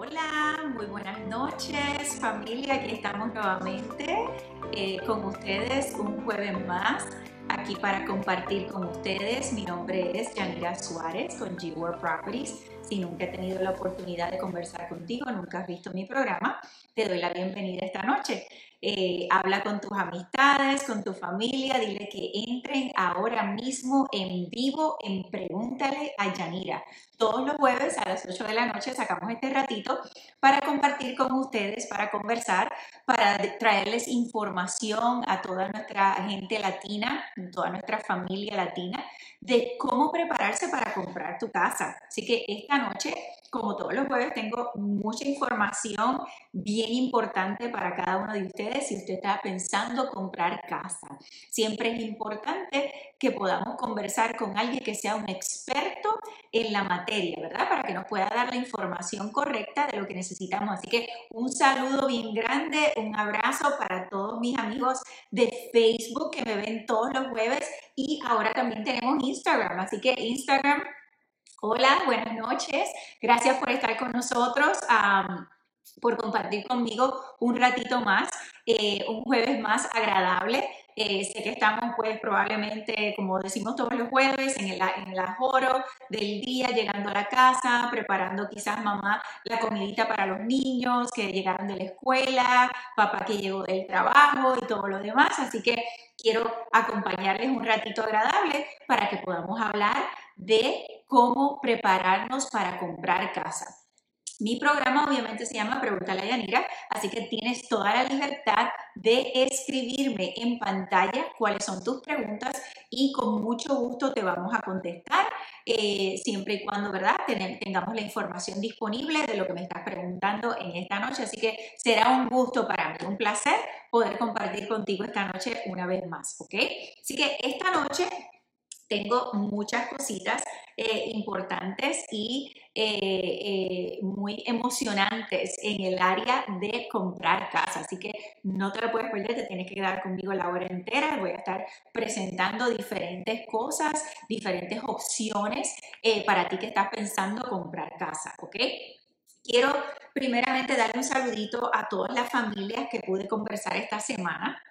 Hola, muy buenas noches familia, aquí estamos nuevamente con ustedes un jueves más, aquí para compartir con ustedes. Mi nombre es Yanira Suárez con G-World Properties. Si nunca he tenido la oportunidad de conversar contigo, nunca has visto mi programa, te doy la bienvenida esta noche. Habla con tus amistades, con tu familia, dile que entren ahora mismo en vivo en Pregúntale a Yanira. Todos los jueves a las 8 de la noche sacamos este ratito para compartir con ustedes, para conversar, para traerles información a toda nuestra gente latina, toda nuestra familia latina, de cómo prepararse para comprar tu casa. Así que esta noche, como todos los jueves, tengo mucha información bien importante para cada uno de ustedes si usted está pensando comprar casa. Siempre es importante que podamos conversar con alguien que sea un experto en la materia, ¿verdad? Para que nos pueda dar la información correcta de lo que necesitamos. Así que un saludo bien grande, un abrazo para todos mis amigos de Facebook que me ven todos los jueves, y ahora también tenemos Instagram, así que Instagram, hola, buenas noches, gracias por estar con nosotros, por compartir conmigo un ratito más, un jueves más agradable. Sé que estamos pues probablemente, como decimos todos los jueves, en el ajoro del día, llegando a la casa, preparando quizás mamá la comidita para los niños que llegaron de la escuela, papá que llegó del trabajo y todo lo demás. Así que quiero acompañarles un ratito agradable para que podamos hablar de cómo prepararnos para comprar casa. Mi programa obviamente se llama Pregúntale a Yanira, así que tienes toda la libertad de escribirme en pantalla cuáles son tus preguntas y con mucho gusto te vamos a contestar, siempre y cuando, ¿verdad?, tengamos la información disponible de lo que me estás preguntando en esta noche. Así que será un gusto para mí, un placer poder compartir contigo esta noche una vez más, ¿ok? Así que esta noche tengo muchas cositas importantes y muy emocionantes en el área de comprar casa. Así que no te lo puedes perder, te tienes que quedar conmigo la hora entera. Voy a estar presentando diferentes cosas, diferentes opciones para ti que estás pensando comprar casa, ¿ok? Quiero primeramente darle un saludito a todas las familias que pude conversar esta semana.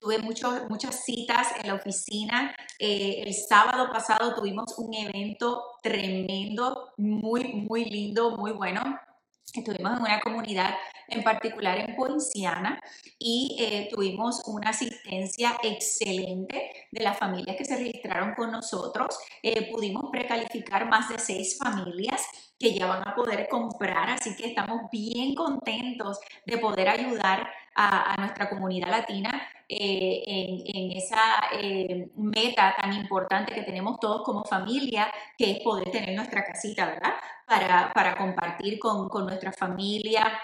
Tuve muchas citas en la oficina. El sábado pasado tuvimos un evento tremendo, muy, muy lindo, muy bueno. Estuvimos en una comunidad en particular en Poinciana y tuvimos una asistencia excelente de las familias que se registraron con nosotros. Pudimos precalificar más de 6 familias que ya van a poder comprar, así que estamos bien contentos de poder ayudar a nuestra comunidad latina en esa meta tan importante que tenemos todos como familia, que es poder tener nuestra casita, ¿verdad? Para compartir con nuestra familia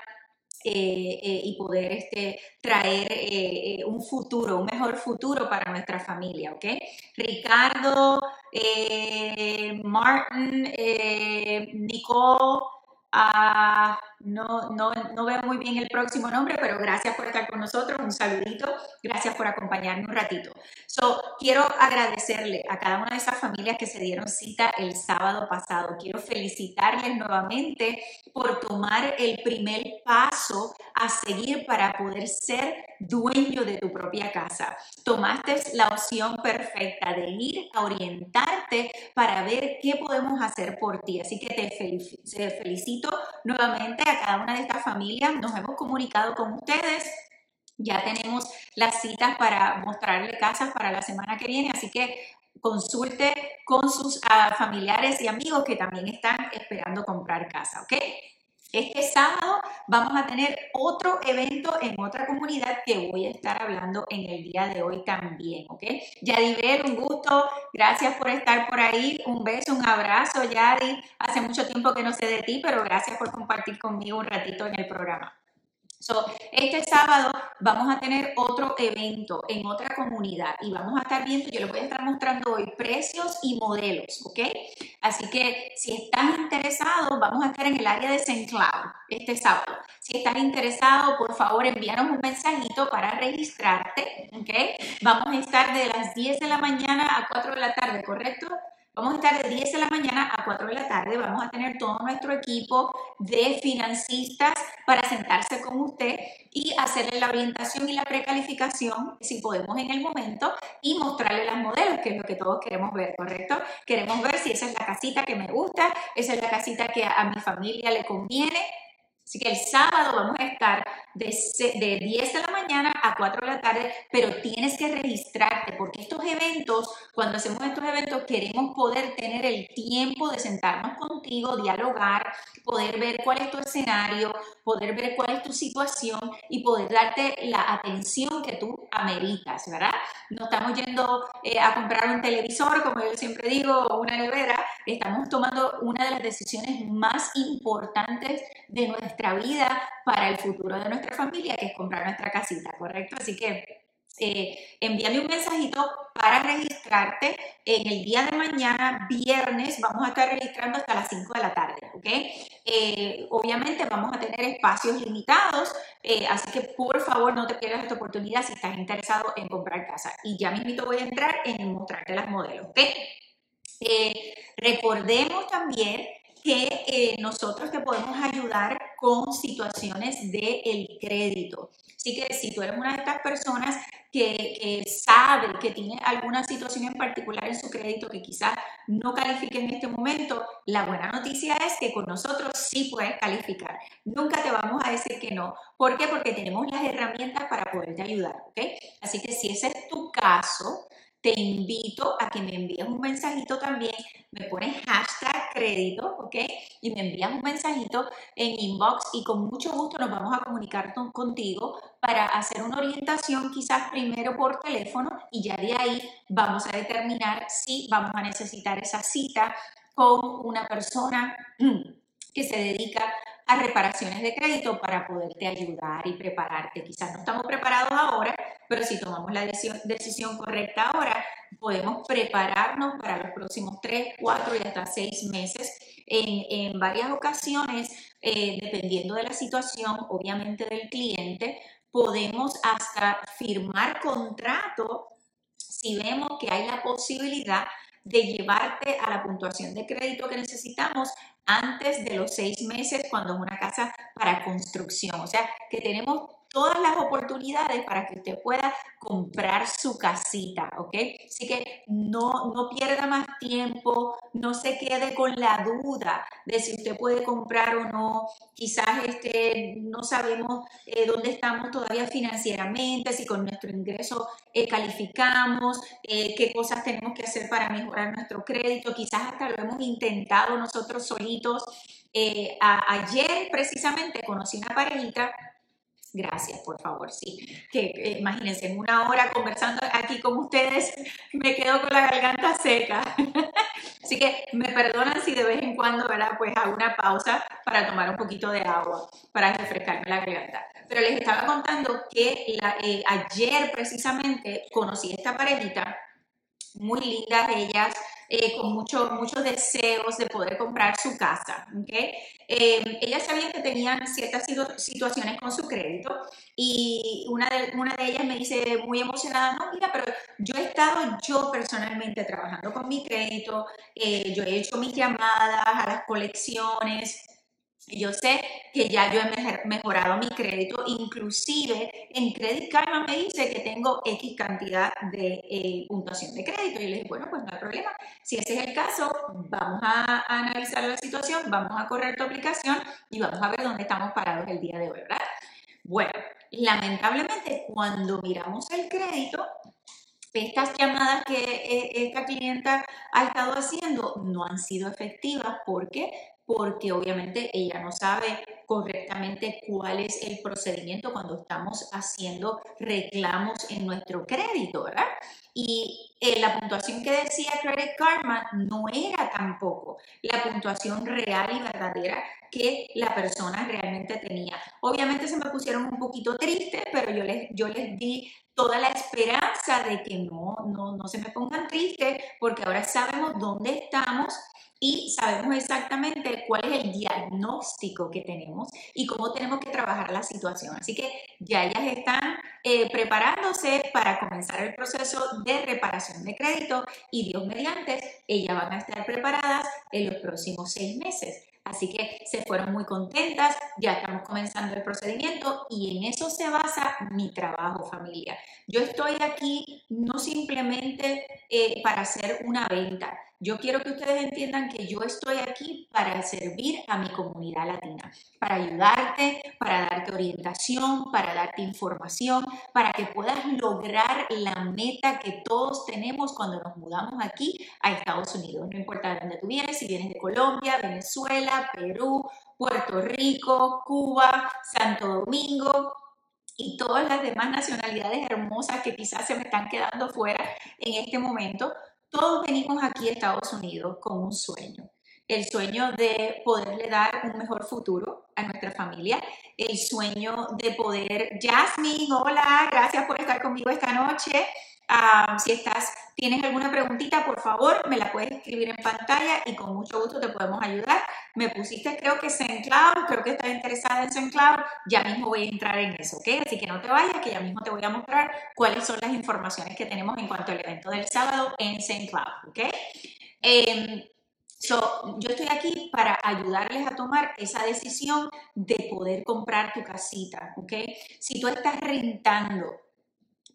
y poder traer un mejor futuro para nuestra familia, ¿ok? Ricardo, Martin, Nicole, no veo muy bien el próximo nombre, pero gracias por estar con nosotros, un saludito, gracias por acompañarme un ratito. Quiero agradecerle a cada una de esas familias que se dieron cita el sábado pasado. Quiero felicitarles nuevamente por tomar el primer paso a seguir para poder ser dueño de tu propia casa. Tomaste la opción perfecta de ir a orientarte para ver qué podemos hacer por ti. Así que te felicito nuevamente a cada una de estas familias. Nos hemos comunicado con ustedes. Ya tenemos las citas para mostrarle casas para la semana que viene, así que consulte con sus familiares y amigos que también están esperando comprar casa, ¿ok? Este sábado vamos a tener otro evento en otra comunidad que voy a estar hablando en el día de hoy también, ¿ok? Yadibel, un gusto, gracias por estar por ahí, un beso, un abrazo, Yadi, hace mucho tiempo que no sé de ti, pero gracias por compartir conmigo un ratito en el programa. Este sábado vamos a tener otro evento en otra comunidad y vamos a estar viendo, yo les voy a estar mostrando hoy precios y modelos, ¿ok? Así que si están interesados, vamos a estar en el área de St. Cloud este sábado. Si estás interesado, por favor, envíanos un mensajito para registrarte, ¿ok? Vamos a estar de las 10 de la mañana a 4 de la tarde, ¿correcto? Vamos a estar de 10 de la mañana a 4 de la tarde. Vamos a tener todo nuestro equipo de financistas para sentarse con usted y hacerle la orientación y la precalificación, si podemos en el momento, y mostrarle los modelos, que es lo que todos queremos ver, ¿correcto? Queremos ver si esa es la casita que me gusta, esa es la casita que a mi familia le conviene. Así que el sábado vamos a estar de 10 de la mañana a 4 de la tarde, pero tienes que registrarte porque estos eventos, cuando hacemos estos eventos, queremos poder tener el tiempo de sentarnos contigo, dialogar, poder ver cuál es tu escenario, poder ver cuál es tu situación y poder darte la atención que tú ameritas, ¿verdad? No estamos yendo a comprar un televisor, como yo siempre digo, o una nevera. Estamos tomando una de las decisiones más importantes de nuestra vida para el futuro de nuestra familia, que es comprar nuestra casita, ¿correcto? Así que envíame un mensajito para registrarte. En el día de mañana, viernes, vamos a estar registrando hasta las 5 de la tarde, ¿ok? Obviamente vamos a tener espacios limitados, así que por favor no te pierdas esta oportunidad si estás interesado en comprar casa. Y ya mismito voy a entrar en mostrarte las modelos, ¿ok? Recordemos también que nosotros te podemos ayudar con situaciones del crédito. Así que si tú eres una de estas personas que sabe que tiene alguna situación en particular en su crédito que quizás no califique en este momento, la buena noticia es que con nosotros sí puedes calificar. Nunca te vamos a decir que no. ¿Por qué? Porque tenemos las herramientas para poderte ayudar, ¿okay? Así que si ese es tu caso, te invito a que me envíes un mensajito también, me pones hashtag crédito, ¿ok? Y me envías un mensajito en inbox y con mucho gusto nos vamos a comunicar contigo para hacer una orientación quizás primero por teléfono y ya de ahí vamos a determinar si vamos a necesitar esa cita con una persona que se dedica a reparaciones de crédito para poderte ayudar y prepararte. Quizás no estamos preparados ahora, pero si tomamos la decisión correcta ahora, podemos prepararnos para los próximos 3, 4 y hasta 6 meses en varias ocasiones, dependiendo de la situación, obviamente del cliente. Podemos hasta firmar contrato si vemos que hay la posibilidad de llevarte a la puntuación de crédito que necesitamos antes de los 6 meses cuando es una casa para construcción. O sea, que tenemos todas las oportunidades para que usted pueda comprar su casita, ¿ok? Así que no pierda más tiempo, no se quede con la duda de si usted puede comprar o no. Quizás no sabemos dónde estamos todavía financieramente, si con nuestro ingreso calificamos, qué cosas tenemos que hacer para mejorar nuestro crédito. Quizás hasta lo hemos intentado nosotros solitos. Ayer precisamente conocí una parejita. Gracias, por favor, sí. Que imagínense, en una hora conversando aquí con ustedes, me quedo con la garganta seca. Así que me perdonan si de vez en cuando, ¿verdad? Pues hago una pausa para tomar un poquito de agua, para refrescarme la garganta. Pero les estaba contando que ayer precisamente conocí a esta parejita, muy lindas ellas, con muchos deseos de poder comprar su casa, ¿okay? Ellas sabían que tenían ciertas situaciones con su crédito y una de ellas me dice muy emocionada, no, mira, pero yo he estado yo personalmente trabajando con mi crédito, yo he hecho mis llamadas a las colecciones. Yo sé que ya yo he mejorado mi crédito, inclusive en Credit Karma me dice que tengo X cantidad de puntuación de crédito. Y le dije, bueno, pues no hay problema. Si ese es el caso, vamos a analizar la situación, vamos a correr tu aplicación y vamos a ver dónde estamos parados el día de hoy, ¿verdad? Bueno, lamentablemente cuando miramos el crédito, estas llamadas que esta clienta ha estado haciendo no han sido efectivas porque obviamente ella no sabe correctamente cuál es el procedimiento cuando estamos haciendo reclamos en nuestro crédito, ¿verdad? Y la puntuación que decía Credit Karma no era tampoco la puntuación real y verdadera que la persona realmente tenía. Obviamente se me pusieron un poquito tristes, pero yo les di toda la esperanza de que no se me pongan tristes porque ahora sabemos dónde estamos y sabemos exactamente cuál es el diagnóstico que tenemos y cómo tenemos que trabajar la situación. Así que ya ellas están preparándose para comenzar el proceso de reparación de crédito y Dios mediante, ellas van a estar preparadas en los próximos 6 meses. Así que se fueron muy contentas, ya estamos comenzando el procedimiento y en eso se basa mi trabajo, familia. Yo estoy aquí no simplemente para hacer una venta. Yo quiero que ustedes entiendan que yo estoy aquí para servir a mi comunidad latina, para ayudarte, para darte orientación, para darte información, para que puedas lograr la meta que todos tenemos cuando nos mudamos aquí a Estados Unidos. No importa de dónde tú vienes, si vienes de Colombia, Venezuela, Perú, Puerto Rico, Cuba, Santo Domingo y todas las demás nacionalidades hermosas que quizás se me están quedando fuera en este momento. Todos venimos aquí a Estados Unidos con un sueño, el sueño de poderle dar un mejor futuro a nuestra familia, el sueño de poder... Jasmine, hola, gracias por estar conmigo esta noche. Si tienes alguna preguntita, por favor, me la puedes escribir en pantalla y con mucho gusto te podemos ayudar. Me pusiste, creo que St. Cloud, creo que estás interesada en St. Cloud, ya mismo voy a entrar en eso, ¿ok? Así que no te vayas, que ya mismo te voy a mostrar cuáles son las informaciones que tenemos en cuanto al evento del sábado en St. Cloud, ¿ok? Yo estoy aquí para ayudarles a tomar esa decisión de poder comprar tu casita, ¿ok? Si tú estás rentando,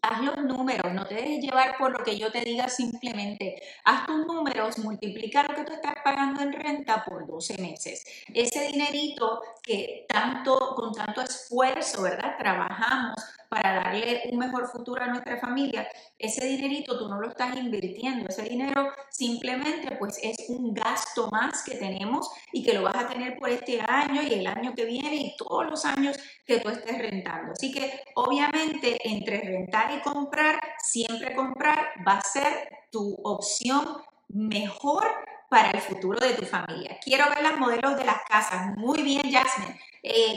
haz los números, no te dejes llevar por lo que yo te diga simplemente. Haz tus números, multiplica lo que tú estás pagando en renta por 12 meses. Ese dinerito que con tanto esfuerzo, ¿verdad?, trabajamos para darle un mejor futuro a nuestra familia, ese dinerito tú no lo estás invirtiendo, ese dinero simplemente pues es un gasto más que tenemos y que lo vas a tener por este año y el año que viene y todos los años que tú estés rentando. Así que obviamente entre rentar y comprar, siempre comprar va a ser tu opción mejor para el futuro de tu familia. Quiero ver las modelos de las casas. Muy bien, Jasmine.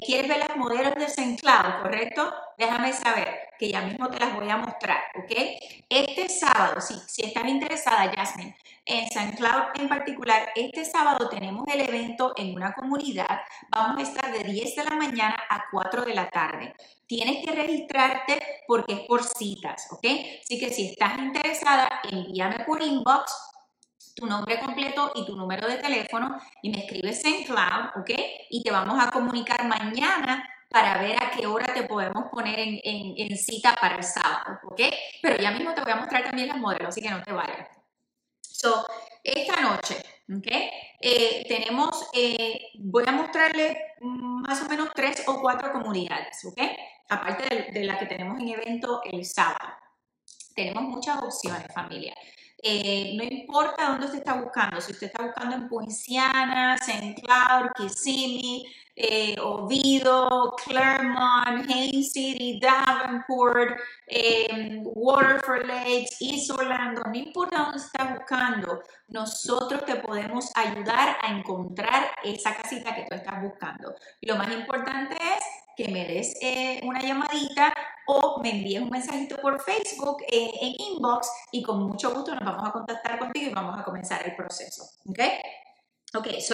¿Quieres ver las modelos de St. Cloud, correcto? Déjame saber, que ya mismo te las voy a mostrar, ¿ok? Este sábado, si estás interesada, Jasmine, en St. Cloud en particular, este sábado tenemos el evento en una comunidad. Vamos a estar de 10 de la mañana a 4 de la tarde. Tienes que registrarte porque es por citas, ¿ok? Así que si estás interesada, envíame por inbox tu nombre completo y tu número de teléfono y me escribes en Cloud, ¿ok? Y te vamos a comunicar mañana para ver a qué hora te podemos poner en cita para el sábado, ¿ok? Pero ya mismo te voy a mostrar también las modelos, así que no te vayas. Esta noche, ¿ok? Voy a mostrarles más o menos 3 o 4 comunidades, ¿ok? Aparte de la que tenemos en evento el sábado. Tenemos muchas opciones, familia. No importa dónde usted está buscando, si usted está buscando en Poinciana, St. Cloud, Kissimmee, Oviedo, Clermont, Haines City, Davenport, Waterford Lakes, East Orlando, no importa dónde estás buscando, nosotros te podemos ayudar a encontrar esa casita que tú estás buscando. Lo más importante es que me des una llamadita o me envíes un mensajito por Facebook en inbox y con mucho gusto nos vamos a contactar contigo y vamos a comenzar el proceso, ¿ok?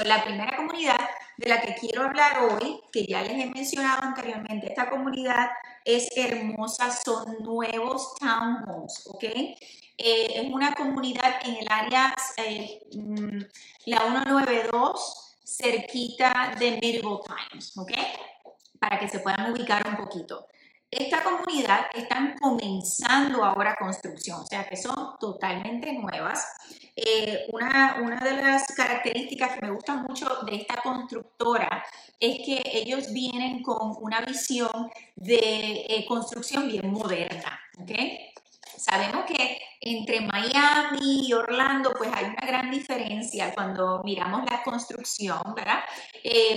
La primera comunidad de la que quiero hablar hoy, que ya les he mencionado anteriormente, esta comunidad es hermosa, son nuevos townhomes, ¿ok? Es una comunidad en el área, la 192, cerquita de Mirabel Times, ¿ok? Para que se puedan ubicar un poquito. Esta comunidad están comenzando ahora construcción, o sea que son totalmente nuevas. Una de las características que me gusta mucho de esta constructora es que ellos vienen con una visión de construcción bien moderna, ¿ok? Sabemos que entre Miami y Orlando, pues hay una gran diferencia cuando miramos la construcción, ¿verdad?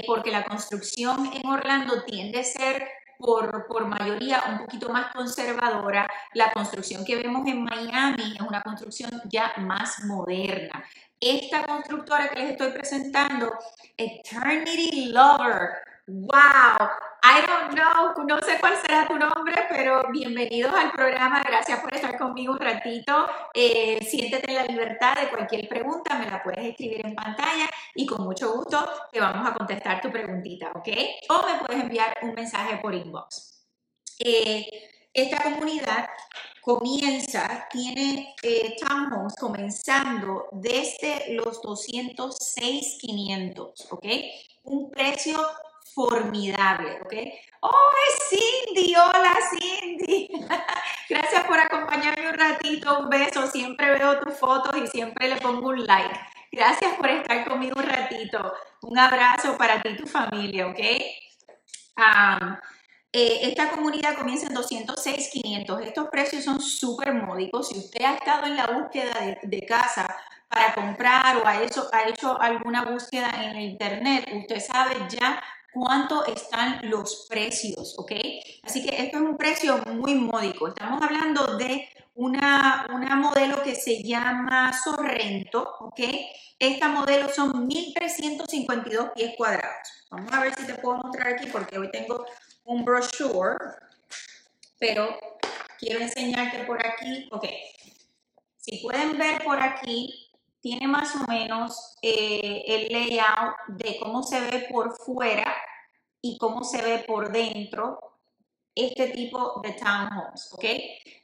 Porque la construcción en Orlando tiende a ser por mayoría un poquito más conservadora. La construcción que vemos en Miami es una construcción ya más moderna. Esta constructora que les estoy presentando, Eternity Lover, ¡wow! I don't know, no sé cuál será tu nombre, pero bienvenidos al programa. Gracias por estar conmigo un ratito. Siéntete en la libertad de cualquier pregunta, me la puedes escribir en pantalla y con mucho gusto te vamos a contestar tu preguntita, ¿ok? O me puedes enviar un mensaje por inbox. Esta comunidad tiene townhomes comenzando desde los $206,500, ¿ok? Un precio formidable, ¿ok? ¡Oh, es Cindy! ¡Hola, Cindy! Gracias por acompañarme un ratito, un beso. Siempre veo tus fotos y siempre le pongo un like. Gracias por estar conmigo un ratito. Un abrazo para ti y tu familia, ¿ok? Esta comunidad comienza en $206,500. Estos precios son súper módicos. Si usted ha estado en la búsqueda de casa para comprar o ha hecho alguna búsqueda en el internet, usted sabe ya cuánto están los precios, ¿ok? Así que esto es un precio muy módico. Estamos hablando de una modelo que se llama Sorrento, ¿ok? Esta modelo son 1,352 pies cuadrados. Vamos a ver si te puedo mostrar aquí porque hoy tengo un brochure, pero quiero enseñarte por aquí, ok. Si pueden ver por aquí, tiene más o menos el layout de cómo se ve por fuera y cómo se ve por dentro este tipo de townhomes, ¿ok?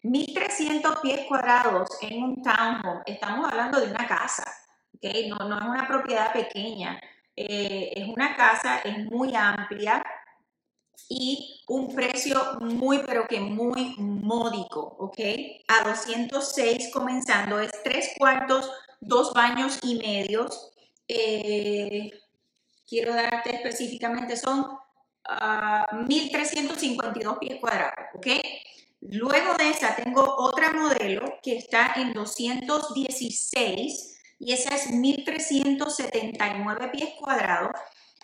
1,300 pies cuadrados en un townhome. Estamos hablando de una casa, ¿ok? No es una propiedad pequeña. Es una casa, es muy amplia y un precio muy, pero que muy módico, ¿ok? A $206 comenzando, es 3 cuartos, 2 baños y medios. Quiero darte específicamente, son 1,352 pies cuadrados, ¿ok? Luego de esa tengo otra modelo que está en 216 y esa es 1,379 pies cuadrados,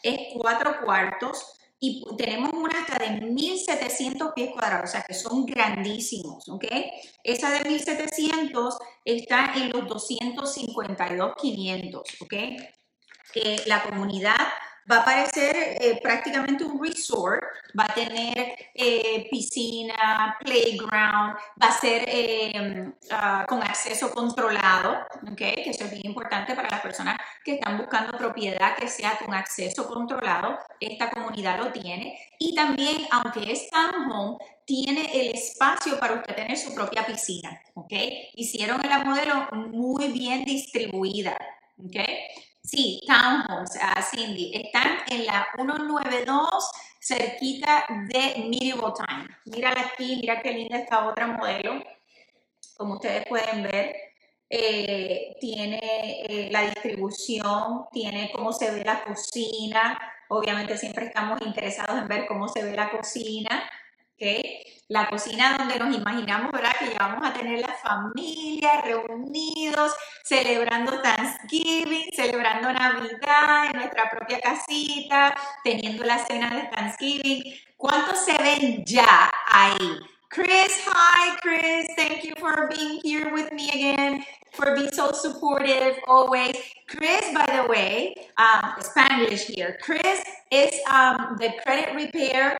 es 4 cuartos y tenemos una hasta de 1,700 pies cuadrados, o sea que son grandísimos, ¿ok? Esa de 1,700 está en los $252,500, ¿ok? La comunidad va a parecer prácticamente un resort, va a tener piscina, playground, va a ser con acceso controlado, ¿ok? Que eso es bien importante para las personas que están buscando propiedad que sea con acceso controlado. Esta comunidad lo tiene y también, aunque es townhome, tiene el espacio para usted tener su propia piscina, ¿ok? Hicieron la modelo muy bien distribuida, ¿ok? Sí, townhomes, Cindy, están en la 192, cerquita de Mirabel Times. Mírala aquí, mira qué linda esta otra modelo. Como ustedes pueden ver, tiene la distribución, tiene cómo se ve la cocina. Obviamente siempre estamos interesados en ver cómo se ve la cocina, ¿ok? La cocina donde nos imaginamos, ¿verdad? Que ya vamos a tener la familia reunidos, celebrando Thanksgiving, celebrando Navidad en nuestra propia casita, teniendo la cena de Thanksgiving. ¿Cuántos se ven ya ahí? Chris, hi Chris, thank you for being here with me again, for being so supportive always. Chris, by the way, Spanish here. Chris is the credit repair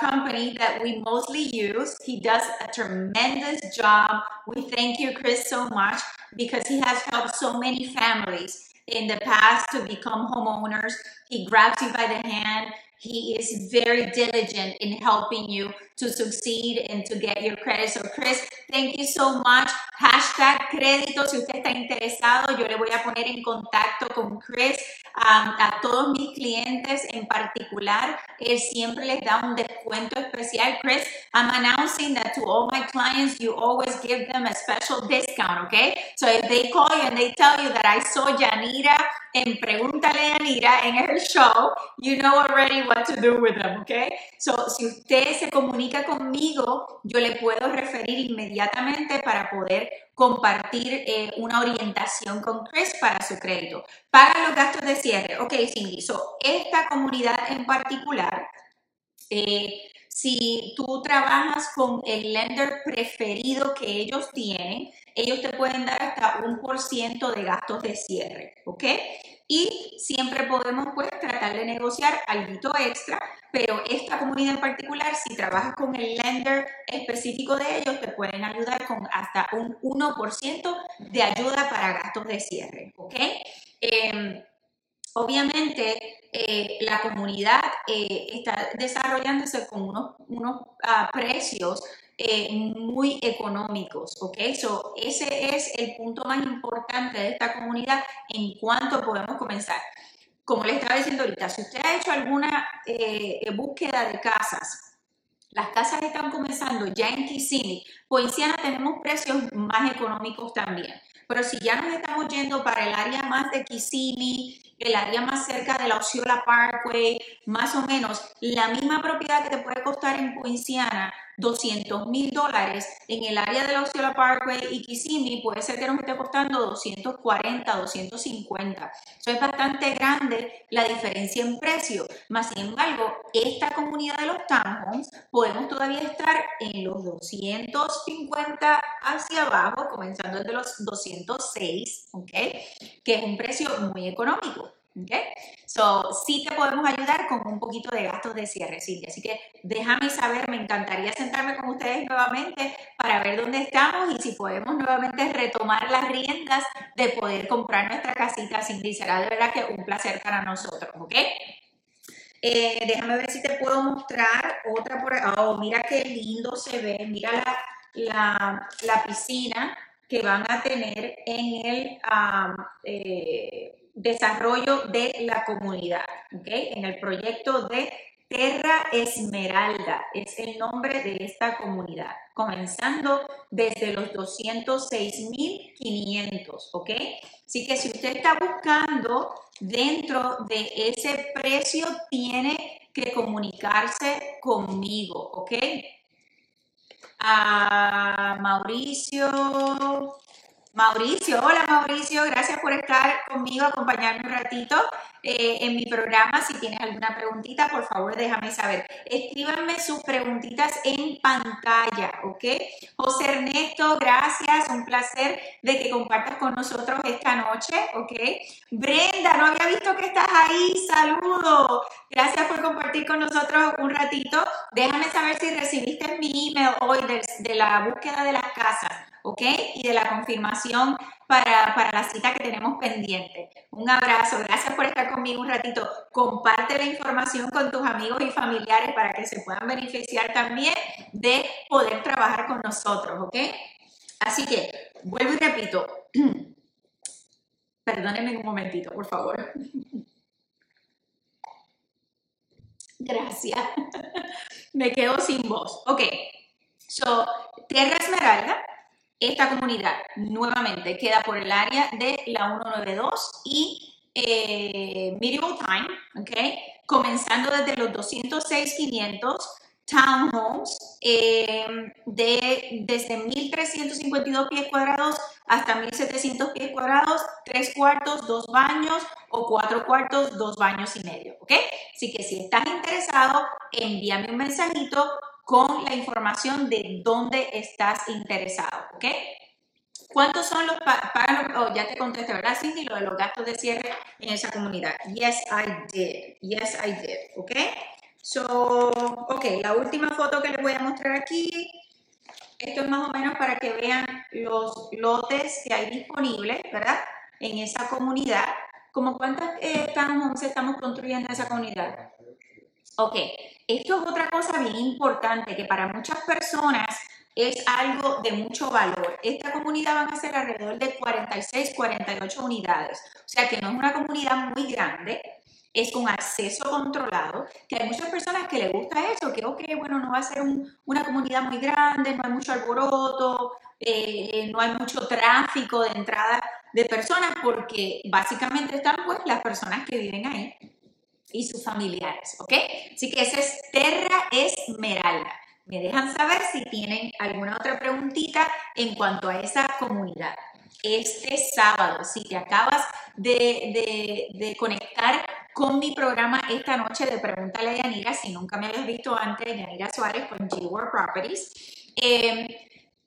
company that we mostly use. He does a tremendous job. We thank you, Chris, so much because he has helped so many families in the past to become homeowners. He grabs you by the hand. He is very diligent in helping you to succeed and to get your credit. So, Chris, thank you so much. #crédito. Si usted está interesado, yo le voy a poner en contacto con Chris. A todos mis clientes en particular, él siempre les da un descuento especial. Chris, I'm announcing that to all my clients, you always give them a special discount, okay? So if they call you and they tell you that I saw Yanira and Pregúntale a Yanira in her show, you know already what to do with them, okay? So si usted se comunica conmigo, yo le puedo referir inmediatamente para poder compartir una orientación con Chris para su crédito. Paga los gastos de cierre. Ok, Cindy, so, esta comunidad en particular, si tú trabajas con el lender preferido que ellos tienen, ellos te pueden dar hasta 1% de gastos de cierre, ¿ok? Y siempre podemos, pues, tratar de negociar algo extra pero esta comunidad en particular, si trabajas con el lender específico de ellos, te pueden ayudar con hasta un 1% de ayuda para gastos de cierre, ¿ok? Obviamente, la comunidad está desarrollándose con unos precios muy económicos, ¿ok? So, ese es el punto más importante de esta comunidad en cuanto podemos comenzar. Como les estaba diciendo ahorita, si usted ha hecho alguna búsqueda de casas, las casas están comenzando ya en Kissimmee, Poinciana tenemos precios más económicos también. Pero si ya nos estamos yendo para el área más de Kissimmee, el área más cerca de la Osceola Parkway, más o menos, la misma propiedad que te puede costar en Poinciana $200,000 en el área de la Osceola Parkway y Kissimmee puede ser que nos esté costando 240, 250. Eso es bastante grande la diferencia en precio. Más sin embargo, esta comunidad de los townhomes podemos todavía estar en los 250 hacia abajo, comenzando desde los 206, ¿ok? Que es un precio muy económico. Okay. So, sí te podemos ayudar con un poquito de gastos de cierre, Silvia. Así que déjame saber, me encantaría sentarme con ustedes nuevamente para ver dónde estamos y si podemos nuevamente retomar las riendas de poder comprar nuestra casita, Cindy. Será de verdad que un placer para nosotros, ¿ok? Déjame ver si te puedo mostrar otra por acá. Oh, mira qué lindo se ve. Mira la piscina que van a tener en el... desarrollo de la comunidad, ¿ok? En el proyecto de Tierra Esmeralda, es el nombre de esta comunidad, comenzando desde los 206,500, ¿ok? Así que si usted está buscando dentro de ese precio, tiene que comunicarse conmigo, ¿ok? A Mauricio, hola Mauricio, gracias por estar conmigo, acompañarme un ratito en mi programa. Si tienes alguna preguntita, por favor déjame saber. Escríbanme sus preguntitas en pantalla, ¿ok? José Ernesto, gracias, un placer de que compartas con nosotros esta noche, ¿ok? Brenda, no había visto que estás ahí, saludo. Gracias por compartir con nosotros un ratito. Déjame saber si recibiste mi email hoy de la búsqueda de las casas, ¿ok? Y de la confirmación para la cita que tenemos pendiente. Un abrazo, gracias por estar conmigo un ratito. Comparte la información con tus amigos y familiares para que se puedan beneficiar también de poder trabajar con nosotros, ¿ok? Así que, vuelvo y repito. Perdónenme un momentito, por favor. Gracias. Me quedo sin voz. Ok. So, Tierra Esmeralda. Esta comunidad, nuevamente, queda por el área de la 192 y Mirabel Times, ¿ok? Comenzando desde los 206,500 townhomes desde 1,352 pies cuadrados hasta 1,700 pies cuadrados, 3 cuartos, 2 baños o 4 cuartos, 2 baños y medio, ¿ok? Así que si estás interesado, envíame un mensajito con la información de dónde estás interesado, ¿ok? ¿Cuántos son los ya te contesté, ¿verdad, Cindy? Lo de los gastos de cierre en esa comunidad. Yes, I did, ¿ok? So, ok, la última foto que les voy a mostrar aquí, esto es más o menos para que vean los lotes que hay disponibles, ¿verdad? En esa comunidad. ¿Cómo cuántas townhomes estamos construyendo en esa comunidad? Ok, esto es otra cosa bien importante que para muchas personas es algo de mucho valor. Esta comunidad van a ser alrededor de 46, 48 unidades, o sea que no es una comunidad muy grande, es con acceso controlado, que hay muchas personas que les gusta eso, que ok, bueno, no va a ser una comunidad muy grande, no hay mucho alboroto, no hay mucho tráfico de entrada de personas porque básicamente están pues las personas que viven ahí y sus familiares, ¿ok? Así que esa es Tierra Esmeralda. Me dejan saber si tienen alguna otra preguntita en cuanto a esa comunidad. Este sábado, si te acabas de conectar con mi programa esta noche de Pregúntale a Yanira, si nunca me habías visto antes, Yanira Suárez con G-World Properties,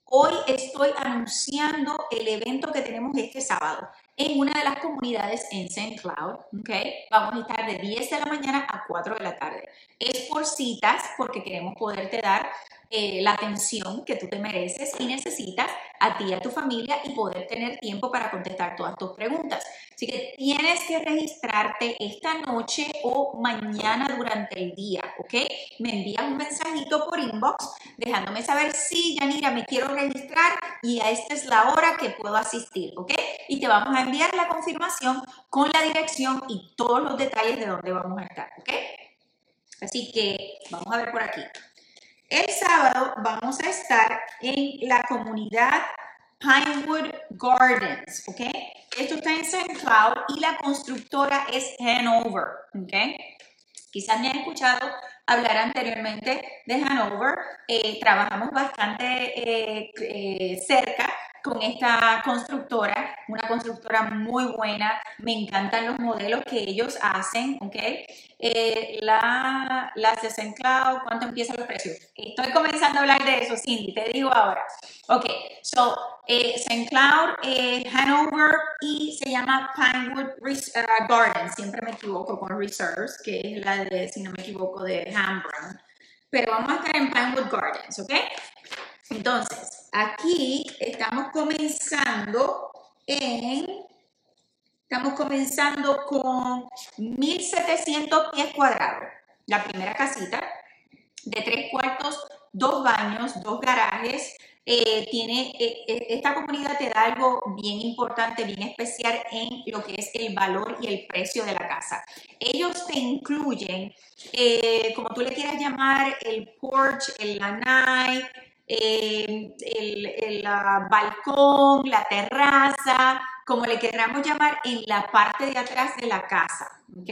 hoy estoy anunciando el evento que tenemos este sábado. en una de las comunidades en St. Cloud, ¿ok? Vamos a estar de 10 de la mañana a 4 de la tarde. Es por citas porque queremos poderte dar la atención que tú te mereces y necesitas a ti y a tu familia y poder tener tiempo para contestar todas tus preguntas. Así que tienes que registrarte esta noche o mañana durante el día, ¿ok? Me envías un mensajito por inbox dejándome saber si, Yanira, me quiero registrar y a esta es la hora que puedo asistir, ¿ok? Y te vamos a enviar la confirmación con la dirección y todos los detalles de dónde vamos a estar, ¿ok? Así que vamos a ver por aquí. El sábado vamos a estar en la comunidad Pinewood Gardens, ¿ok? Esto está en St. Cloud y la constructora es Hanover, ¿ok? Quizás me han escuchado hablar anteriormente de Hanover. Trabajamos bastante cerca con esta constructora, una constructora muy buena. Me encantan los modelos que ellos hacen, ¿ok? Las de St. Cloud, ¿cuánto empiezan los precios? Estoy comenzando a hablar de eso, Cindy, te digo ahora. Ok, so St. Cloud, Hanover y se llama Pinewood Garden, siempre me equivoco con Reserves, que es la de, si no me equivoco, de Hambrown. Pero vamos a estar en Pinewood Gardens, ¿ok? Entonces, aquí estamos comenzando con 1,700 pies cuadrados. La primera casita de 3 cuartos, 2 baños, 2 garajes. Esta comunidad te da algo bien importante, bien especial en lo que es el valor y el precio de la casa. Ellos te incluyen, como tú le quieras llamar, el porch, el lanai, el balcón, la terraza, como le queramos llamar, en la parte de atrás de la casa, ¿ok?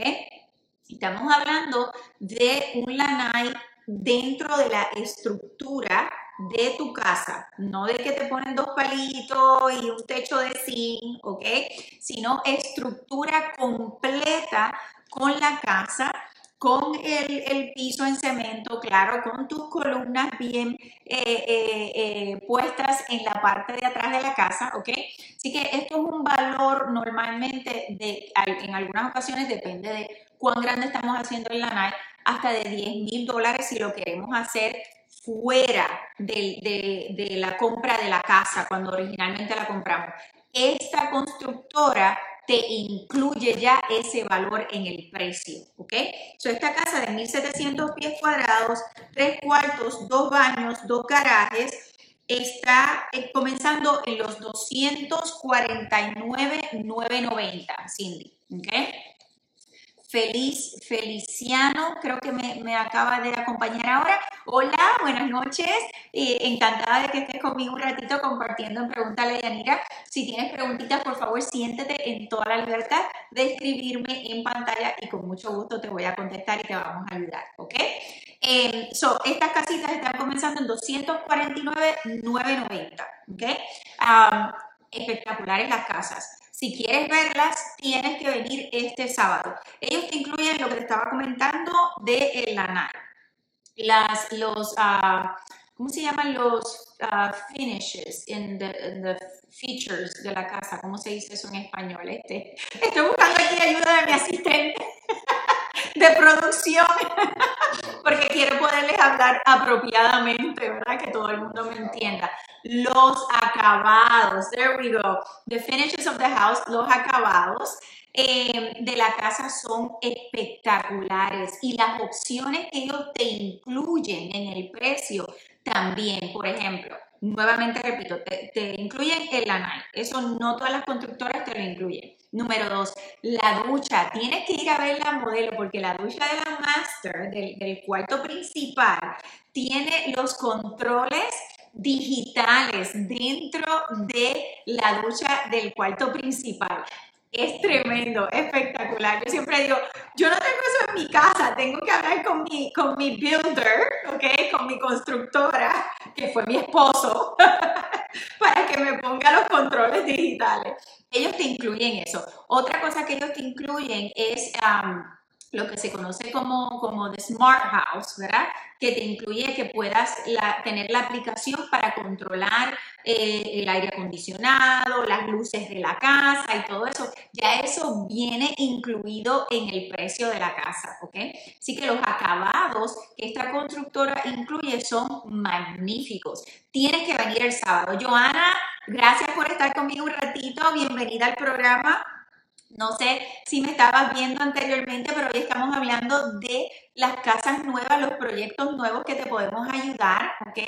Estamos hablando de un lanai dentro de la estructura de tu casa, no de que te ponen 2 palitos y un techo de zinc, ¿ok? Sino estructura completa con la casa, con el piso en cemento, claro, con tus columnas bien puestas en la parte de atrás de la casa, ¿ok? Así que esto es un valor normalmente, en algunas ocasiones depende de cuán grande estamos haciendo el lanai, hasta de $10,000 si lo queremos hacer fuera de la compra de la casa, cuando originalmente la compramos. Esta constructora te incluye ya ese valor en el precio, ¿ok? So, esta casa de 1,700 pies cuadrados, 3 cuartos, 2 baños, 2 garajes, está comenzando en los $249,990, Cindy, ¿ok? Feliciano, creo que me acaba de acompañar ahora. Hola, buenas noches. Encantada de que estés conmigo un ratito compartiendo en Pregúntale a Yanira. Si tienes preguntitas, por favor, siéntete en toda la libertad de escribirme en pantalla y con mucho gusto te voy a contestar y te vamos a ayudar, ¿ok? Estas casitas están comenzando en $249,990, ¿ok? Espectaculares las casas. Si quieres verlas, tienes que venir este sábado. Ellos te incluyen lo que te estaba comentando de el lanai. ¿Cómo se llaman los finishes en the features de la casa? ¿Cómo se dice eso en español? Estoy buscando aquí ayuda de mi asistente de producción porque quiero poderles hablar apropiadamente, ¿verdad? Que todo el mundo me entienda. Los acabados, there we go. The finishes of the house, los acabados de la casa son espectaculares y las opciones que ellos te incluyen en el precio también, por ejemplo. Nuevamente repito, te incluyen el lanai. Eso no todas las constructoras te lo incluyen. Número 2, la ducha. Tienes que ir a ver la modelo porque la ducha de la master, del cuarto principal, tiene los controles digitales dentro de la ducha del cuarto principal. Es tremendo, espectacular. Yo siempre digo, yo no tengo eso en mi casa, tengo que hablar con mi builder, ¿ok? Con mi constructora, que fue mi esposo, para que me ponga los controles digitales. Ellos te incluyen eso. Otra cosa que ellos te incluyen es lo que se conoce como the Smart House, ¿verdad? Que te incluye que puedas tener la aplicación para controlar el aire acondicionado, las luces de la casa y todo eso. Ya eso viene incluido en el precio de la casa, ¿ok? Así que los acabados que esta constructora incluye son magníficos. Tienes que venir el sábado. Joana, gracias por estar conmigo un ratito. Bienvenida al programa. No sé si me estabas viendo anteriormente, pero hoy estamos hablando de las casas nuevas, los proyectos nuevos que te podemos ayudar, ¿ok?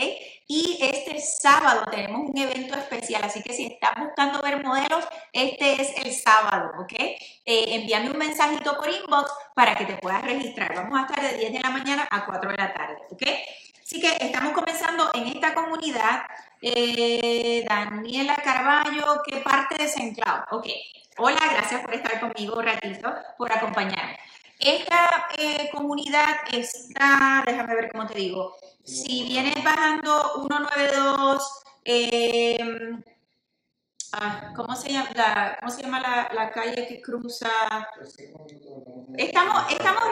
Y este sábado tenemos un evento especial, así que si estás buscando ver modelos, este es el sábado, ¿ok? Envíame un mensajito por inbox para que te puedas registrar. Vamos a estar de 10 de la mañana a 4 de la tarde, ¿ok? Así que estamos comenzando en esta comunidad. Daniela Carballo, ¿qué parte de St. Cloud? Ok. Hola, gracias por estar conmigo un ratito, por acompañarme. Esta comunidad está, déjame ver cómo te digo, si vienes bajando 192, ¿cómo se llama la calle que cruza? Estamos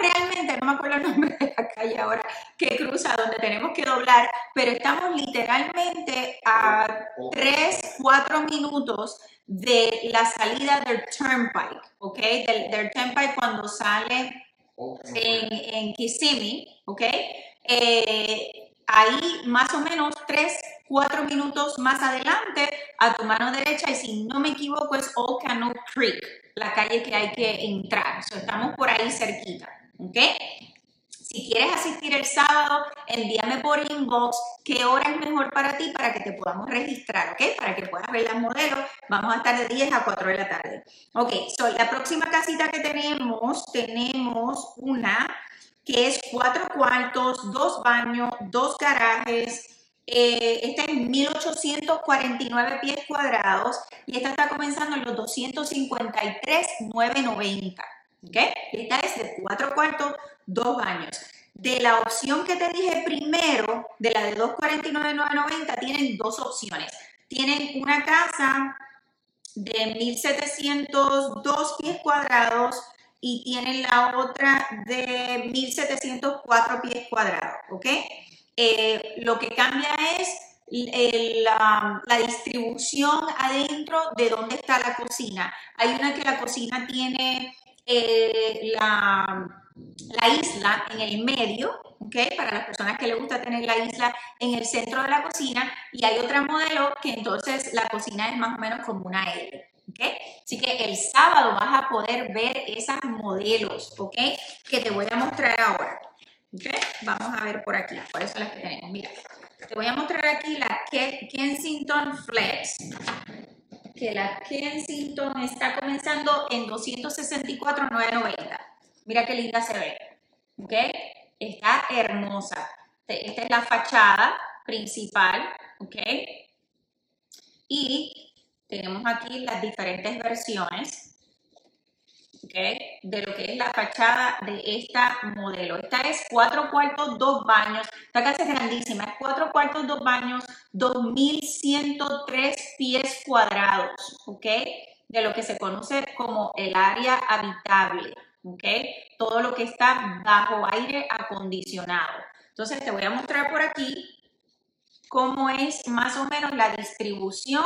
realmente, no me acuerdo el nombre de la calle ahora, que cruza donde tenemos que doblar, pero estamos literalmente a 3, 4 minutos de la salida del Turnpike, ¿ok? Del Turnpike cuando sale en Kissimmee, ¿ok? Ahí más o menos 3-4 minutos más adelante a tu mano derecha, y si no me equivoco es Old Canoe Creek, la calle que hay que entrar. So, estamos por ahí cerquita, ¿ok? Si quieres asistir el sábado, envíame por inbox qué hora es mejor para ti para que te podamos registrar, ¿ok? Para que puedas ver las modelos. Vamos a estar de 10 a 4 de la tarde. Ok, so la próxima casita que tenemos una que es 4 cuartos, 2 baños, 2 garajes. Esta es 1,849 pies cuadrados y esta está comenzando en los 253,990. ¿Ok? Esta es de 4 cuartos, 2 baños. De la opción que te dije primero, de la de 249,990, tienen dos opciones. Tienen una casa de 1,702 pies cuadrados y tienen la otra de 1,704 pies cuadrados, ¿ok? Lo que cambia es la distribución adentro de dónde está la cocina. Hay una que la cocina tiene la isla en el medio, ¿okay? Para las personas que les gusta tener la isla en el centro de la cocina, y hay otra modelo que entonces la cocina es más o menos como una L, ¿okay? Así que el sábado vas a poder ver esas modelos, ¿okay? Que te voy a mostrar ahora, ¿okay? Vamos a ver por aquí, cuáles son las que tenemos. Mira, te voy a mostrar aquí la Kensington Flex, que la Kensington está comenzando en 264,990. Mira qué linda se ve, ¿ok? Está hermosa. Esta es la fachada principal, ¿ok? Y tenemos aquí las diferentes versiones, ¿ok? De lo que es la fachada de esta modelo. Esta es 4 cuartos, 2 baños. Esta casa es grandísima. Es 4 cuartos, 2 baños, 2,103 pies cuadrados, ¿ok? De lo que se conoce como el área habitable. ¿Okay? Todo lo que está bajo aire acondicionado. Entonces te voy a mostrar por aquí cómo es más o menos la distribución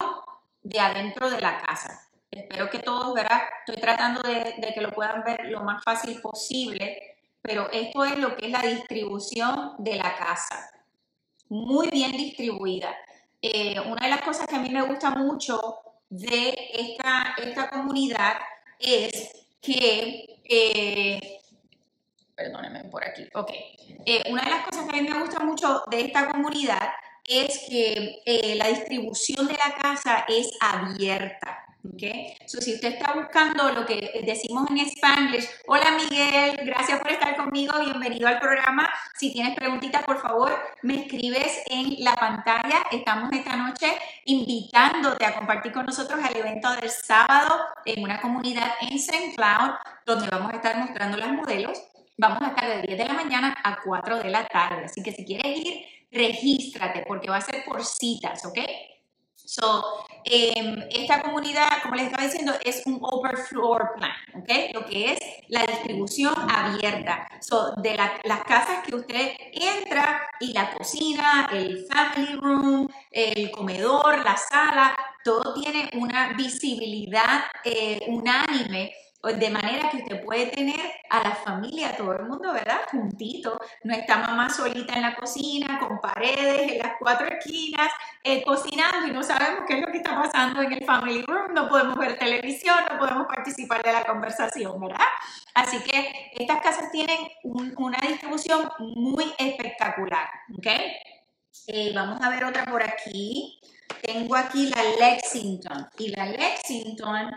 de adentro de la casa. Espero que todos verán, estoy tratando de que lo puedan ver lo más fácil posible, pero esto es lo que es la distribución de la casa. Muy bien distribuida. Una de las cosas que a mí me gusta mucho de esta comunidad es que perdónenme por aquí, ok. Una de las cosas que a mí me gusta mucho de esta comunidad es que la distribución de la casa es abierta, ¿ok? So, si usted está buscando lo que decimos en Spanglish, hola Miguel, gracias por estar conmigo, bienvenido al programa. Si tienes preguntitas, por favor, me escribes en la pantalla. Estamos esta noche invitándote a compartir con nosotros el evento del sábado en una comunidad en St. Cloud, donde vamos a estar mostrando las modelos. Vamos a estar de 10 de la mañana a 4 de la tarde. Así que si quieres ir, regístrate porque va a ser por citas, ¿ok? So, esta comunidad, como les estaba diciendo, es un open floor plan, ¿ok? Lo que es la distribución abierta. So, de las casas que usted entra y la cocina, el family room, el comedor, la sala, todo tiene una visibilidad unánime, de manera que usted puede tener a la familia, todo el mundo, ¿verdad? Juntito. No está mamá solita en la cocina, con paredes en las cuatro esquinas, cocinando y no sabemos qué es lo que está pasando en el family room. No podemos ver televisión, no podemos participar de la conversación, ¿verdad? Así que estas casas tienen una distribución muy espectacular, ¿ok? Vamos a ver otra por aquí. Tengo aquí la Lexington. Y la Lexington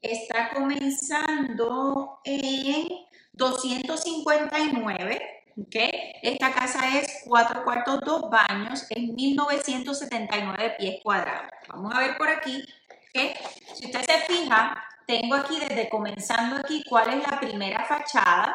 está comenzando en 259, ¿ok? Esta casa es 4 cuartos, 2 baños, en 1979 pies cuadrados. Vamos a ver por aquí, ¿ok? Si usted se fija, tengo aquí desde comenzando aquí cuál es la primera fachada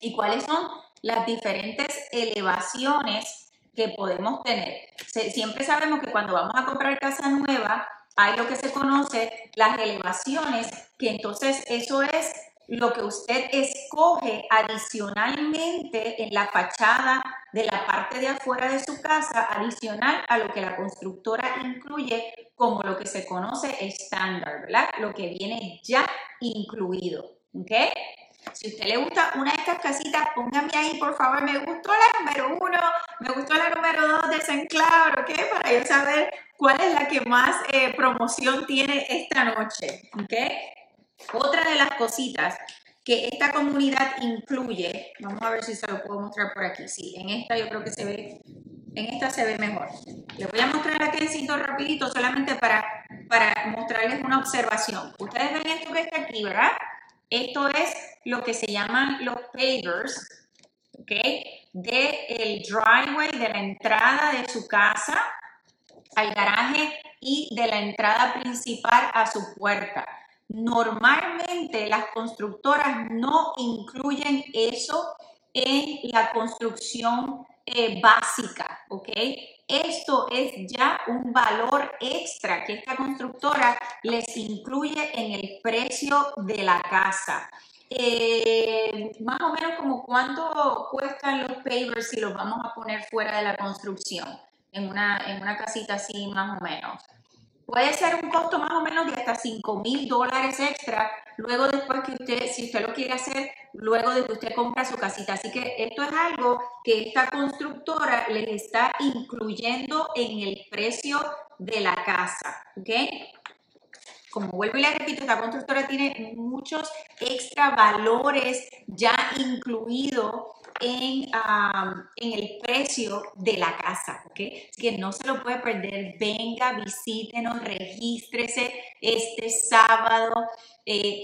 y cuáles son las diferentes elevaciones que podemos tener. Siempre sabemos que cuando vamos a comprar casa nueva, hay lo que se conoce las elevaciones, que entonces eso es lo que usted escoge adicionalmente en la fachada de la parte de afuera de su casa, adicional a lo que la constructora incluye como lo que se conoce estándar, ¿verdad? Lo que viene ya incluido, ¿ok? Si a usted le gusta una de estas casitas, póngame ahí, por favor, me gustó la número 1, me gustó la número 2 de St. Cloud, ¿ok? Para yo saber cuál es la que más promoción tiene esta noche, ¿ok? Otra de las cositas que esta comunidad incluye, vamos a ver si se lo puedo mostrar por aquí, sí, en esta yo creo que se ve, en esta se ve mejor. Les voy a mostrar la Kensington rapidito, solamente para mostrarles una observación. Ustedes ven esto que está aquí, ¿verdad? Esto es lo que se llaman los pavers, ¿ok? Del driveway, de la entrada de su casa al garaje y de la entrada principal a su puerta. Normalmente las constructoras no incluyen eso en la construcción básica, ¿ok? Esto es ya un valor extra que esta constructora les incluye en el precio de la casa. Más o menos como cuánto cuestan los pavers si los vamos a poner fuera de la construcción, en una casita así más o menos. Puede ser un costo más o menos de hasta $5,000 extra luego después que usted, si usted lo quiere hacer, luego de que usted compra su casita. Así que esto es algo que esta constructora les está incluyendo en el precio de la casa, ¿ok? Como vuelvo y le repito, esta constructora tiene muchos extra valores ya incluidos en el precio de la casa, ¿ok? Así que no se lo puede perder. Venga, visítenos, regístrese este sábado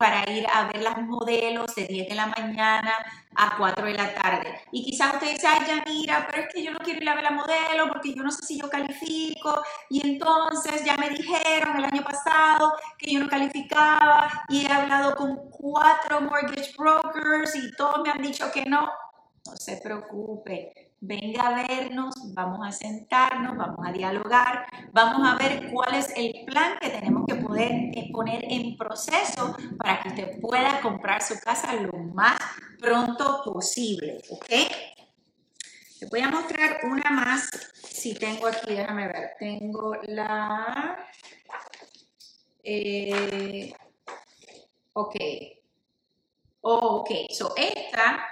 para ir a ver las modelos de 10 de la mañana a 4 de la tarde. Y quizás usted dice, ay, Yanira, pero es que yo no quiero ir a ver la modelo porque yo no sé si yo califico. Y entonces ya me dijeron el año pasado que yo no calificaba y he hablado con 4 mortgage brokers y todos me han dicho que no. No se preocupe, venga a vernos, vamos a sentarnos, vamos a dialogar, vamos a ver cuál es el plan que tenemos que poder poner en proceso para que usted pueda comprar su casa lo más pronto posible, ¿ok? Les voy a mostrar una más, si tengo aquí, déjame ver, tengo la... ok, ok, so esta...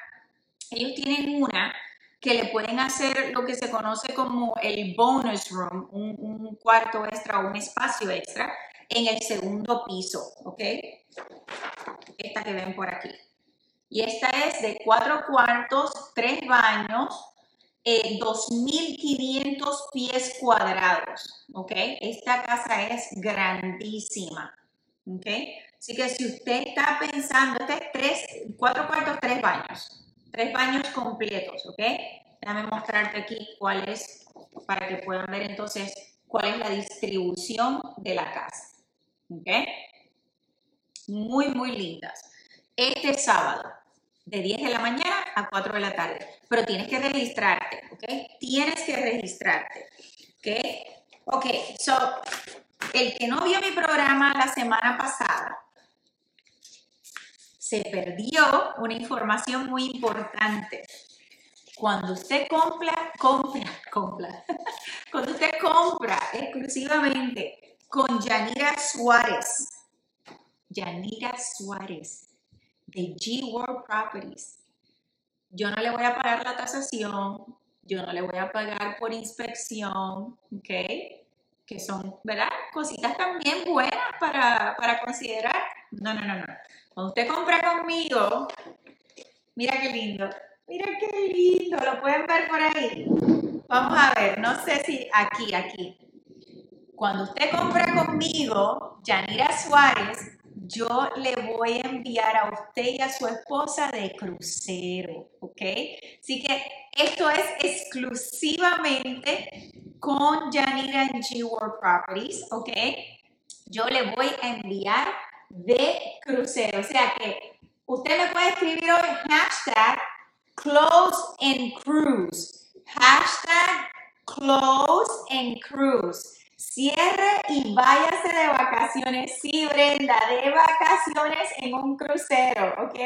Ellos tienen una que le pueden hacer lo que se conoce como el bonus room, un cuarto extra o un espacio extra en el segundo piso, ¿ok? Esta que ven por aquí. Y esta es de 4 cuartos, 3 baños, 2,500 pies cuadrados, ¿ok? Esta casa es grandísima, ¿ok? Así que si usted está pensando, este es 4 cuartos, 3 baños. 3 baños completos, ¿ok? Déjame mostrarte aquí cuál es, para que puedan ver entonces cuál es la distribución de la casa, ¿ok? Muy, muy lindas. Este sábado, de 10 de la mañana a 4 de la tarde, pero tienes que registrarte, ¿ok? Tienes que registrarte, ¿ok? Ok, so, el que no vio mi programa la semana pasada se perdió una información muy importante. Cuando usted compra exclusivamente con Yanira Suárez de G-World Properties, yo no le voy a pagar la tasación, yo no le voy a pagar por inspección, ¿ok? Que son, ¿verdad? Cositas también buenas para considerar. No. Cuando usted compra conmigo, mira qué lindo, lo pueden ver por ahí. Vamos a ver, no sé si aquí. Cuando usted compra conmigo, Yanira Suárez, yo le voy a enviar a usted y a su esposa de crucero, ¿ok? Así que esto es exclusivamente con Yanira en G-World Properties, ¿ok? Yo le voy a enviar de crucero, o sea que usted me puede escribir hoy #close and cruise. Cierre y váyase de vacaciones. Sí, Brenda, de vacaciones en un crucero, ¿ok?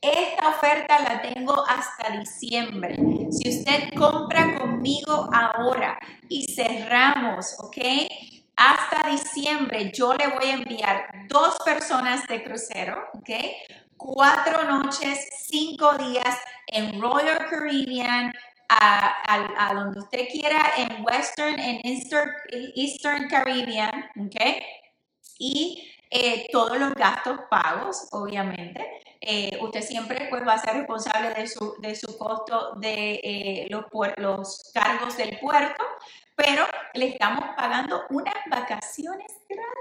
Esta oferta la tengo hasta diciembre. Si usted compra conmigo ahora y cerramos, ¿ok? Hasta diciembre yo le voy a enviar 2 personas de crucero, ¿ok? 4 noches, 5 días en Royal Caribbean, a donde usted quiera, en Western, en Eastern Caribbean, ¿ok? Y todos los gastos pagos, obviamente. Usted siempre pues, va a ser responsable de su costo de los cargos del puerto, pero le estamos pagando unas vacaciones gratis.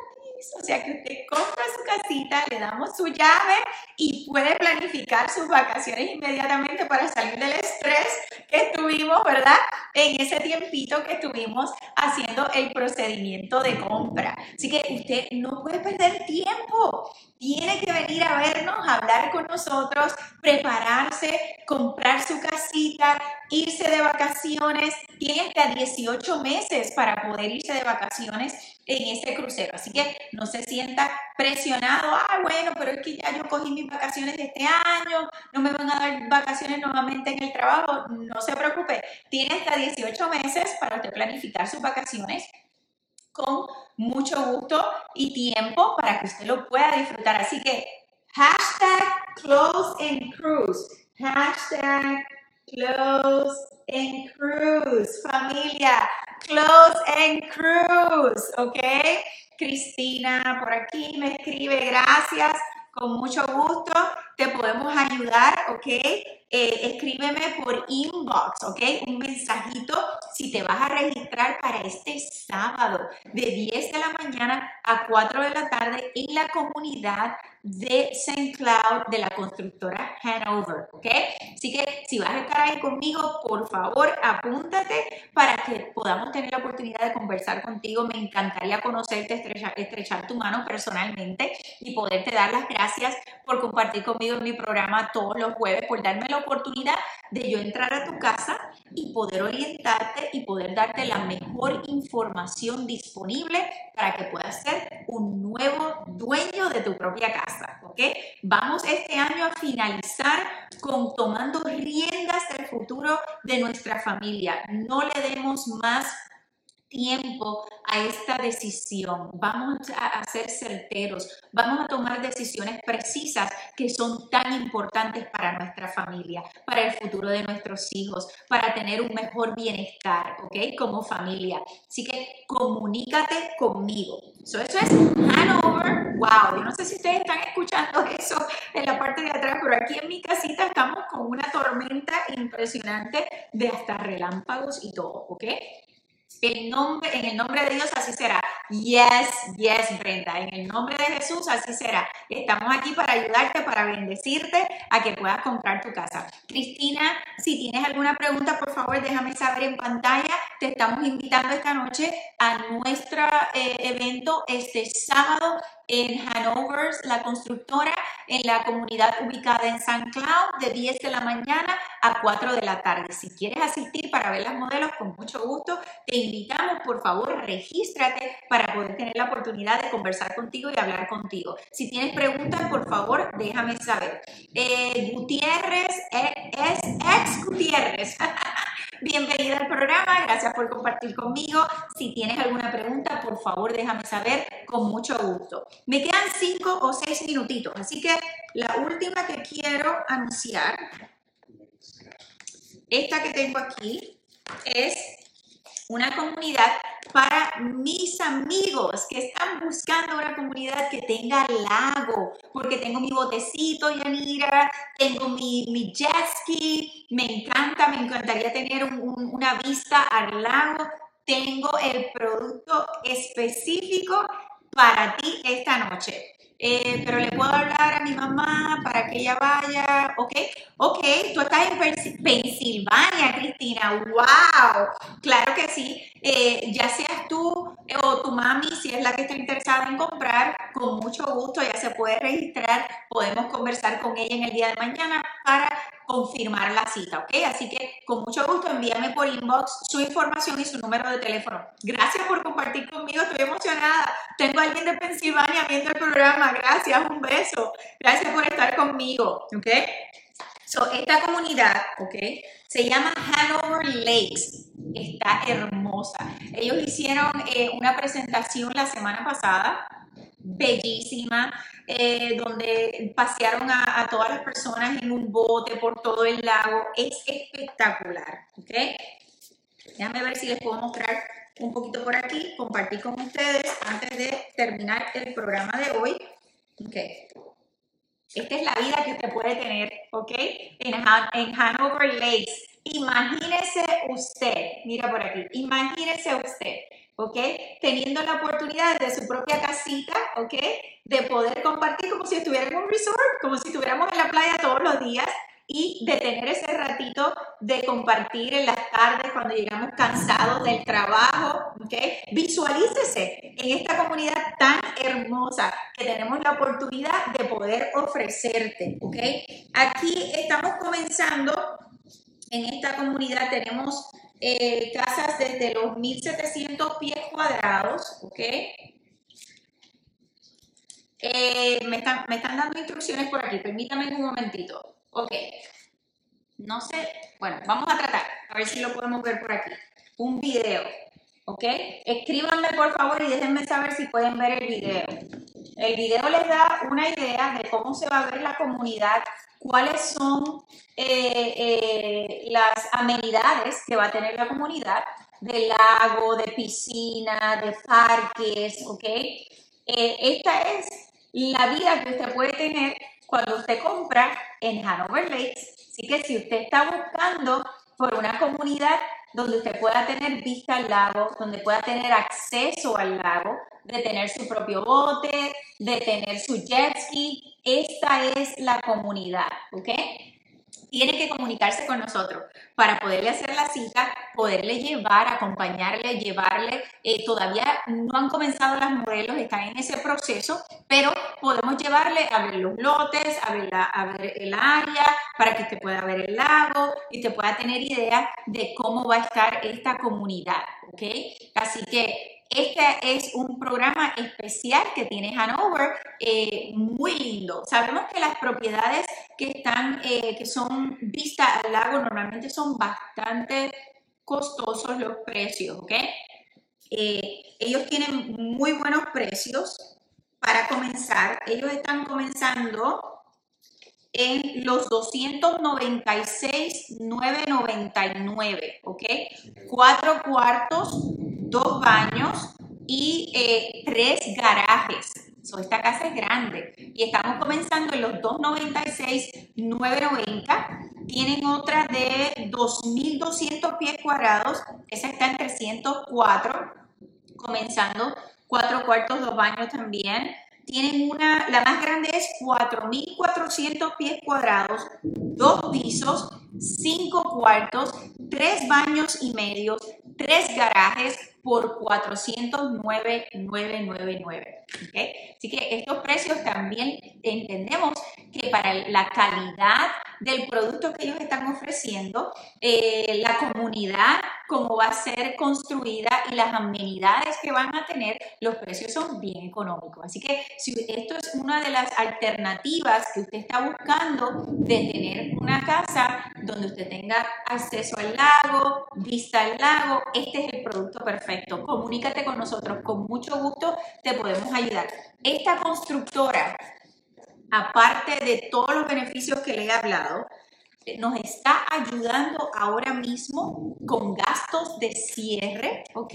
O sea que usted compra su casita, le damos su llave y puede planificar sus vacaciones inmediatamente para salir del estrés que estuvimos, ¿verdad? En ese tiempito que estuvimos haciendo el procedimiento de compra. Así que usted no puede perder tiempo. Tiene que venir a vernos, a hablar con nosotros, prepararse, comprar su casita, irse de vacaciones. Tiene hasta 18 meses para poder irse de vacaciones en este crucero. Así que no se sienta presionado. Ah, bueno, pero es que ya yo cogí mis vacaciones de este año. No me van a dar vacaciones nuevamente en el trabajo. No se preocupe. Tiene hasta 18 meses para usted planificar sus vacaciones con mucho gusto y tiempo para que usted lo pueda disfrutar. Así que #closeandcruise. #closeandcruise. Familia, #closeandcruise. ¿Ok? Cristina por aquí me escribe. Gracias. Con mucho gusto te podemos ayudar, ¿ok? Escríbeme por inbox, ¿ok? Un mensajito si te vas a registrar para este sábado de 10 de la mañana a 4 de la tarde en la comunidad de St. Cloud de la constructora Hanover, ¿ok? Así que si vas a estar ahí conmigo, por favor, apúntate para que podamos tener la oportunidad de conversar contigo. Me encantaría conocerte, estrechar tu mano personalmente y poderte dar las gracias por compartir conmigo en mi programa todos los jueves, por darme la oportunidad de yo entrar a tu casa y poder orientarte y poder darte la mejor información disponible para que puedas ser un nuevo dueño de tu propia casa, ¿ok? Vamos este año a finalizar con tomando riendas del futuro de nuestra familia. No le demos más tiempo a esta decisión. Vamos a ser certeros, vamos a tomar decisiones precisas que son tan importantes para nuestra familia, para el futuro de nuestros hijos, para tener un mejor bienestar, ¿ok? Como familia. Así que comunícate conmigo. Eso es Hanover. Wow, yo no sé si ustedes están escuchando eso en la parte de atrás, pero aquí en mi casita estamos con una tormenta impresionante de hasta relámpagos y todo, ¿ok? En el nombre de Dios, así será. Yes, Brenda. En el nombre de Jesús, así será. Estamos aquí para ayudarte, para bendecirte, a que puedas comprar tu casa. Cristina, si tienes alguna pregunta, por favor, déjame saber en pantalla. Te estamos invitando esta noche a nuestro evento este sábado en Hanover, la constructora, en la comunidad ubicada en St. Cloud, de 10 de la mañana a 4 de la tarde. Si quieres asistir para ver las modelos, con mucho gusto te invitamos. Por favor, regístrate para poder tener la oportunidad de conversar contigo y hablar contigo. Si tienes preguntas, por favor, déjame saber. Ex Gutiérrez. Bienvenida al programa, gracias por compartir conmigo. Si tienes alguna pregunta, por favor, déjame saber con mucho gusto. Me quedan 5 o 6 minutitos, así que la última que quiero anunciar, esta que tengo aquí, es una comunidad para mis amigos que están buscando una comunidad que tenga lago, porque tengo mi botecito, Yanira, tengo mi jet ski, me encantaría tener una vista al lago. Tengo el producto específico para ti esta noche. Pero le puedo hablar a mi mamá para que ella vaya, ok, tú estás en Pensilvania, Cristina, wow, claro que sí, ya seas tú o tu mami, si es la que está interesada en comprar, con mucho gusto ya se puede registrar, podemos conversar con ella en el día de mañana para confirmar la cita, ok, así que con mucho gusto envíame por inbox su información y su número de teléfono. Gracias por compartir conmigo, estoy emocionada, tengo a alguien de Pensilvania viendo el programa, gracias, un beso, gracias por estar conmigo, ok. So, esta comunidad, ok, se llama Hanover Lakes, está hermosa. Ellos hicieron una presentación la semana pasada, bellísima, donde pasearon a todas las personas en un bote por todo el lago. Es espectacular, ¿ok? Déjame ver si les puedo mostrar un poquito por aquí, compartir con ustedes antes de terminar el programa de hoy. Ok. Esta es la vida que usted puede tener, ¿ok? En Hanover Lakes. Imagínese usted, mira por aquí, imagínese usted, ¿ok? Teniendo la oportunidad de su propia casita, ¿ok? De poder compartir como si estuviera en un resort, como si estuviéramos en la playa todos los días, y de tener ese ratito de compartir en las tardes cuando llegamos cansados del trabajo, ¿ok? Visualícese en esta comunidad tan hermosa que tenemos la oportunidad de poder ofrecerte, ¿ok? Aquí estamos comenzando, en esta comunidad tenemos casas desde los 1,700 pies cuadrados, ¿ok? Me están dando instrucciones por aquí, permítanme un momentito. Ok, no sé, bueno, vamos a tratar, a ver si lo podemos ver por aquí, un video, ok, escríbanme por favor y déjenme saber si pueden ver el video. El video les da una idea de cómo se va a ver la comunidad, cuáles son las amenidades que va a tener la comunidad, de lago, de piscina, de parques, ok, esta es la vida que usted puede tener cuando usted compra en Hanover Lakes. Así que si usted está buscando por una comunidad donde usted pueda tener vista al lago, donde pueda tener acceso al lago, de tener su propio bote, de tener su jet ski, esta es la comunidad, ¿ok? Tiene que comunicarse con nosotros para poderle hacer la cita, poderle llevar, acompañarle, llevarle. Todavía no han comenzado las modelos, están en ese proceso, pero podemos llevarle a ver los lotes, a ver el área, para que usted pueda ver el lago y usted pueda tener idea de cómo va a estar esta comunidad, ¿ok? Así que este es un programa especial que tiene Hanover, muy lindo. Sabemos que las propiedades que son vistas al lago normalmente son bastante costosos los precios, ¿ok? Ellos tienen muy buenos precios para comenzar. Ellos están comenzando en los $296,999, ¿ok? 4 cuartos. 2 baños y 3 garajes. So, esta casa es grande y estamos comenzando en los $296,990. Tienen otra de 2,200 pies cuadrados. Esa está en 304, comenzando 4 cuartos, 2 baños también. Tienen una, la más grande es 4,400 pies cuadrados, 2 pisos, 5 cuartos, 3 baños y medio, 3 garajes por $409,999. ¿Okay? Así que estos precios también entendemos que para la calidad del producto que ellos están ofreciendo, la comunidad, cómo va a ser construida y las amenidades que van a tener, los precios son bien económicos. Así que si esto es una de las alternativas que usted está buscando de tener una casa donde usted tenga acceso al lago, vista al lago, este es el producto perfecto. Comunícate con nosotros, con mucho gusto te podemos ayudar. Esta constructora, aparte de todos los beneficios que le he hablado, nos está ayudando ahora mismo con gastos de cierre, ¿ok?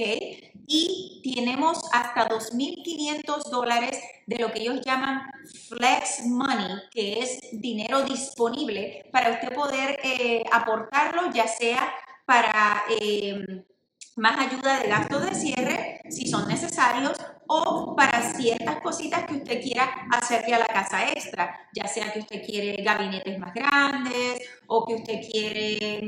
Y tenemos hasta $2,500 de lo que ellos llaman flex money, que es dinero disponible para usted poder aportarlo, ya sea para más ayuda de gastos de cierre, si son necesarios, o para ciertas cositas que usted quiera hacerle a la casa extra, ya sea que usted quiere gabinetes más grandes o que usted quiere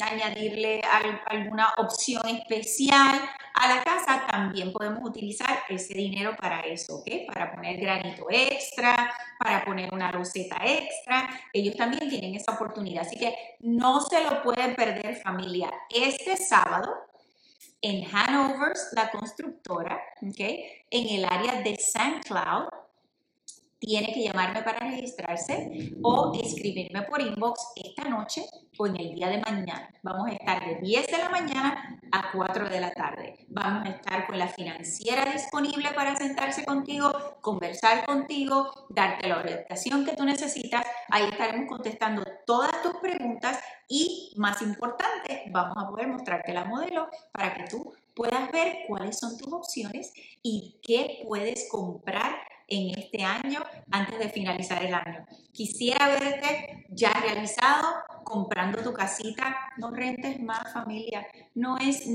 añadirle alguna opción especial a la casa, también podemos utilizar ese dinero para eso, ¿ok? Para poner granito extra, para poner una roseta extra, ellos también tienen esa oportunidad, así que no se lo pueden perder, familia. Este sábado, en Hanover, la constructora, ¿okay? En el área de St. Cloud, tiene que llamarme para registrarse o escribirme por inbox esta noche o en el día de mañana. Vamos a estar de 10 de la mañana a 4 de la tarde. Vamos a estar con la financiera disponible para sentarse contigo, conversar contigo, darte la orientación que tú necesitas. Ahí estaremos contestando todas tus preguntas y, más importante, vamos a poder mostrarte la modelo para que tú puedas ver cuáles son tus opciones y qué puedes comprar en este año, antes de finalizar el año. Quisiera verte ya realizado, comprando tu casita. No rentes más, familia. No es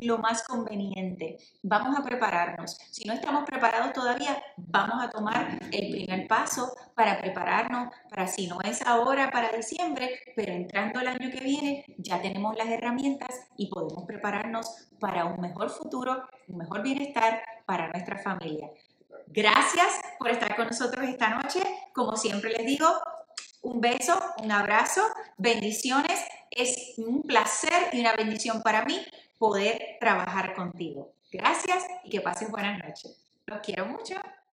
lo más conveniente. Vamos a prepararnos. Si no estamos preparados todavía, vamos a tomar el primer paso para prepararnos, para si no es ahora, para diciembre, pero entrando el año que viene, ya tenemos las herramientas y podemos prepararnos para un mejor futuro, un mejor bienestar para nuestra familia. Gracias por estar con nosotros esta noche. Como siempre les digo, un beso, un abrazo, bendiciones. Es un placer y una bendición para mí poder trabajar contigo. Gracias y que pasen buenas noches. Los quiero mucho.